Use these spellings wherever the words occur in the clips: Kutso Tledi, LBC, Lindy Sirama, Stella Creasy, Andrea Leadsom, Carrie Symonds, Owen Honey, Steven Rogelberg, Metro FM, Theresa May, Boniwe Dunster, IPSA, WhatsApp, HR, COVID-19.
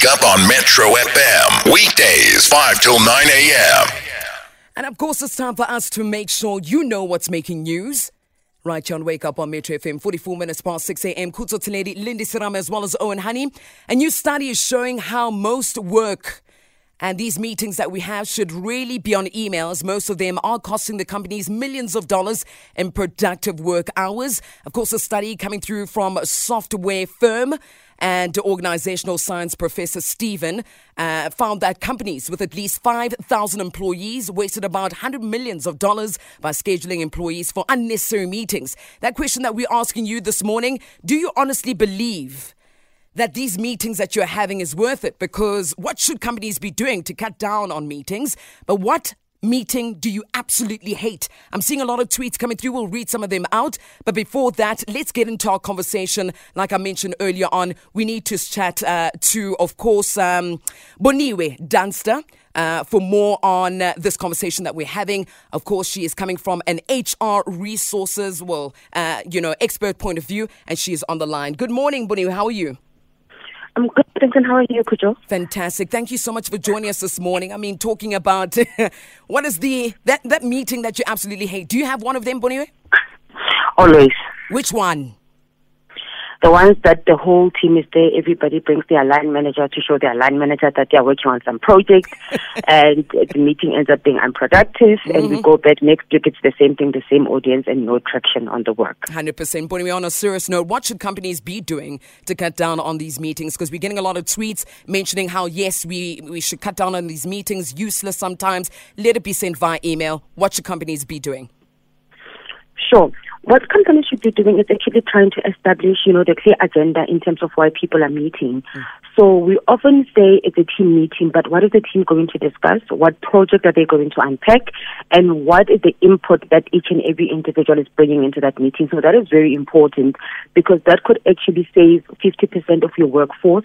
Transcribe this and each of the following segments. Wake Up on Metro FM, weekdays 5 till 9 a.m. And of course, it's time for us to make sure you know what's making news. Right here on Wake Up on Metro FM, 44 minutes past 6 a.m. Kutso Tledi, Lindy Sirama, as well as Owen Honey. A new study is showing how most work and these meetings that we have should really be on emails. Most of them are costing the companies millions of dollars in productive work hours. Of course, a study coming through from a software firm and organizational science professor Stephen found that companies with at least 5,000 employees wasted about $100 million by scheduling employees for unnecessary meetings. That question that we're asking you this morning, do you honestly believe that these meetings that you're having is worth it? Because what should companies be doing to cut down on meetings? But what meeting do you absolutely hate? I'm seeing a lot of tweets coming through. We'll read some of them out. But before that, let's get into our conversation. Like I mentioned earlier on, we need to chat to, of course, Boniwe Dunster for more on this conversation that we're having. Of course, she is coming from an HR resources, expert point of view, and she is on the line. Good morning, Boniwe. How are you? I'm good, thanks, and how are you, Kujo? Fantastic. Thank you so much for joining us this morning. I mean, talking about what is that meeting that you absolutely hate. Do you have one of them, Boniwe? Always. Which one? The ones that the whole team is there, everybody brings their line manager to show their line manager that they are working on some project, and the meeting ends up being unproductive, and we go back next week, it's the same thing, the same audience, and no traction on the work. 100%. Boniwe, on a serious note, what should companies be doing to cut down on these meetings? Because we're getting a lot of tweets mentioning how, yes, we should cut down on these meetings, useless sometimes. Let it be sent via email. What should companies be doing? Sure. What companies should be doing is actually trying to establish, the clear agenda in terms of why people are meeting. So we often say it's a team meeting, but what is the team going to discuss? What project are they going to unpack? And what is the input that each and every individual is bringing into that meeting? So that is very important, because that could actually save 50% of your workforce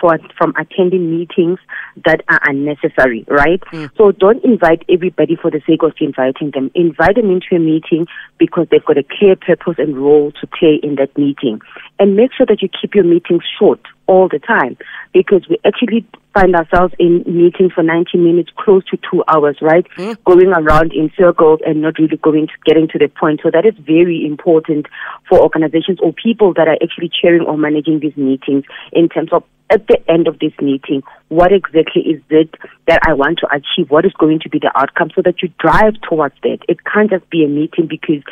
from attending meetings that are unnecessary, right? So don't invite everybody for the sake of inviting them. Invite them into a meeting because they've got a clear purpose and role to play in that meeting. And make sure that you keep your meetings short all the time, because we actually find ourselves in meetings for 90 minutes, close to 2 hours, right? Going around in circles and not really getting to the point. So that is very important for organizations or people that are actually chairing or managing these meetings in terms of, at the end of this meeting, what exactly is it that I want to achieve? What is going to be the outcome, so that you drive towards that? It can't just be a meeting, because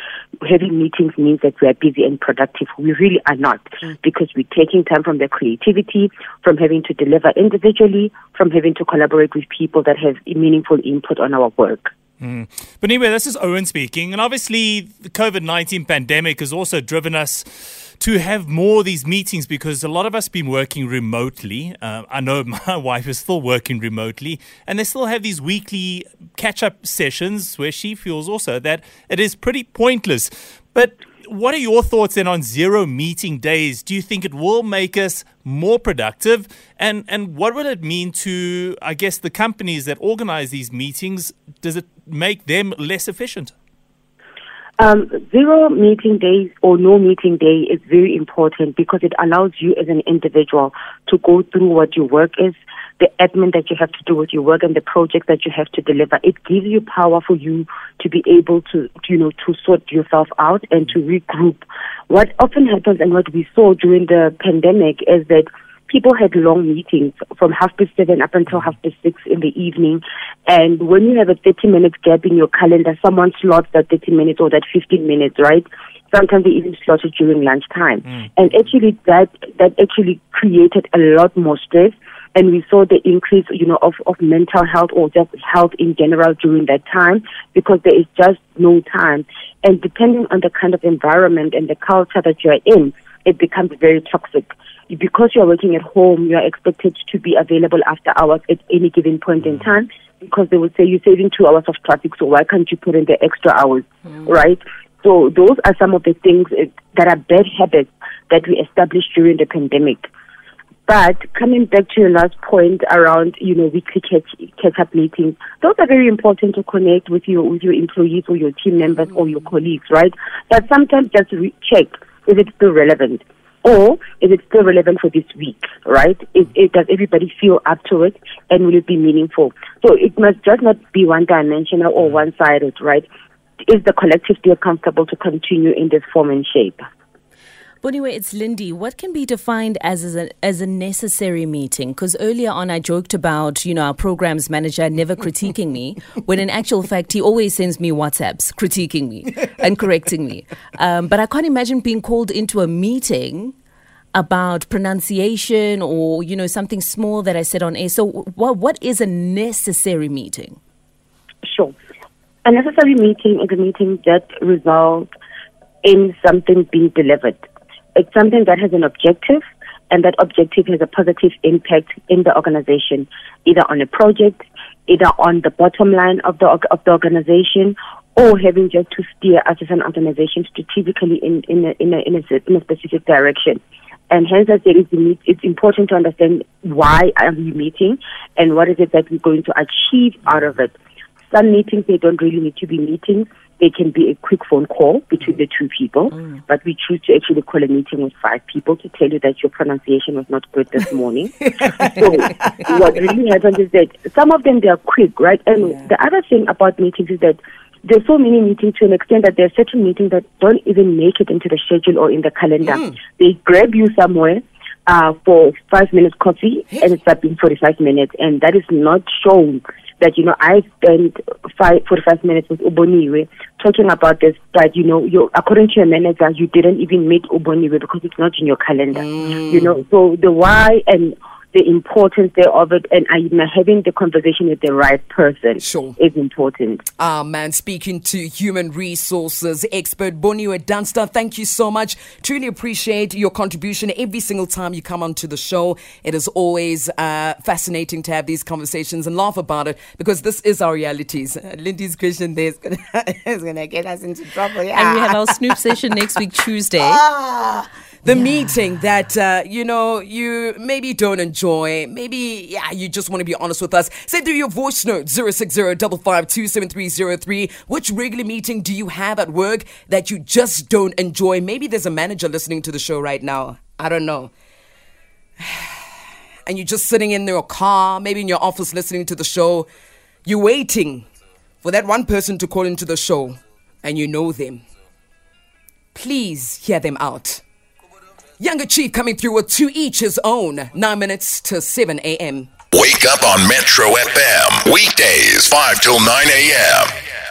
having meetings means that we are busy and productive. We really are not, because we're taking time from their creativity, from having to deliver individually, from having to collaborate with people that have meaningful input on our work. But anyway, this is Owen speaking, and obviously the COVID-19 pandemic has also driven us to have more of these meetings, because a lot of us have been working remotely. I know my wife is still working remotely, and they still have these weekly catch-up sessions where she feels also that it is pretty pointless. But what are your thoughts then on zero meeting days? Do you think it will make us more productive? And what will it mean to, I guess, the companies that organize these meetings? Does it make them less efficient? Zero meeting days or no meeting day is very important, because it allows you as an individual to go through what your work is, the admin that you have to do with your work, and the project that you have to deliver. It gives you power for you to be able to, to sort yourself out and to regroup. What often happens, and what we saw during the pandemic, is that people had long meetings from 7:30 up until 6:30 in the evening. And when you have a 30-minute gap in your calendar, someone slots that 30 minutes or that 15 minutes, right? Sometimes they even slot it during lunchtime. And actually that actually created a lot more stress. And we saw the increase, of mental health or just health in general during that time, because there is just no time. And depending on the kind of environment and the culture that you're in, it becomes very toxic. Because you're working at home, you're expected to be available after hours at any given point in time, because they will say you're saving 2 hours of traffic, so why can't you put in the extra hours, right? So those are some of the things that are bad habits that we established during the pandemic. But coming back to your last point around, weekly catch-up meetings, those are very important to connect with your employees or your team members or your colleagues, right? But sometimes just check, is it still relevant? Or is it still relevant for this week, right? Does everybody feel up to it, and will it be meaningful? So it must just not be one-dimensional or one-sided, right? Is the collective deal comfortable to continue in this form and shape? Boniwe, it's Lindy. What can be defined as a necessary meeting? Because earlier on I joked about, our programs manager never critiquing me, when in actual fact he always sends me WhatsApps critiquing me and correcting me. But I can't imagine being called into a meeting about pronunciation or, something small that I said on air. So what is a necessary meeting? Sure. A necessary meeting is a meeting that results in something being delivered. It's something that has an objective, and that objective has a positive impact in the organization, either on a project, either on the bottom line of the organization, or having just to steer us as an organization strategically in a specific direction. And hence, I think it's important to understand why are we meeting, and what is it that we're going to achieve out of it. Some meetings, they don't really need to be meetings. They can be a quick phone call between the two people, but we choose to actually call a meeting with five people to tell you that your pronunciation was not good this morning. So what really happens is that some of them, they are quick, right? And the other thing about meetings is that there's so many meetings to an extent that there are certain meetings that don't even make it into the schedule or in the calendar. They grab you somewhere for 5 minutes coffee, and it's up in 45 minutes, and that is not shown. That, I spent 45 minutes with Boniwe talking about this, but, according to your manager, you didn't even meet Boniwe because it's not in your calendar. So the why and the importance thereof it, and having the conversation with the right person is important. Speaking to human resources expert Boniwe Dunster, thank you so much. Truly appreciate your contribution every single time you come onto the show. It is always fascinating to have these conversations and laugh about it, because this is our realities. Lindy's question there is going to get us into trouble. Yeah. And we have our Snoop session next week, Tuesday. The meeting that, you maybe don't enjoy. Maybe, you just want to be honest with us. Send through your voice note, 060-552-7303. Which regular meeting do you have at work that you just don't enjoy? Maybe there's a manager listening to the show right now. I don't know. And you're just sitting in your car, maybe in your office listening to the show. You're waiting for that one person to call into the show, and you know them. Please hear them out. Younger Chief coming through with To Each His Own, 9 minutes to 7 a.m. Wake up on Metro FM, weekdays 5 till 9 a.m.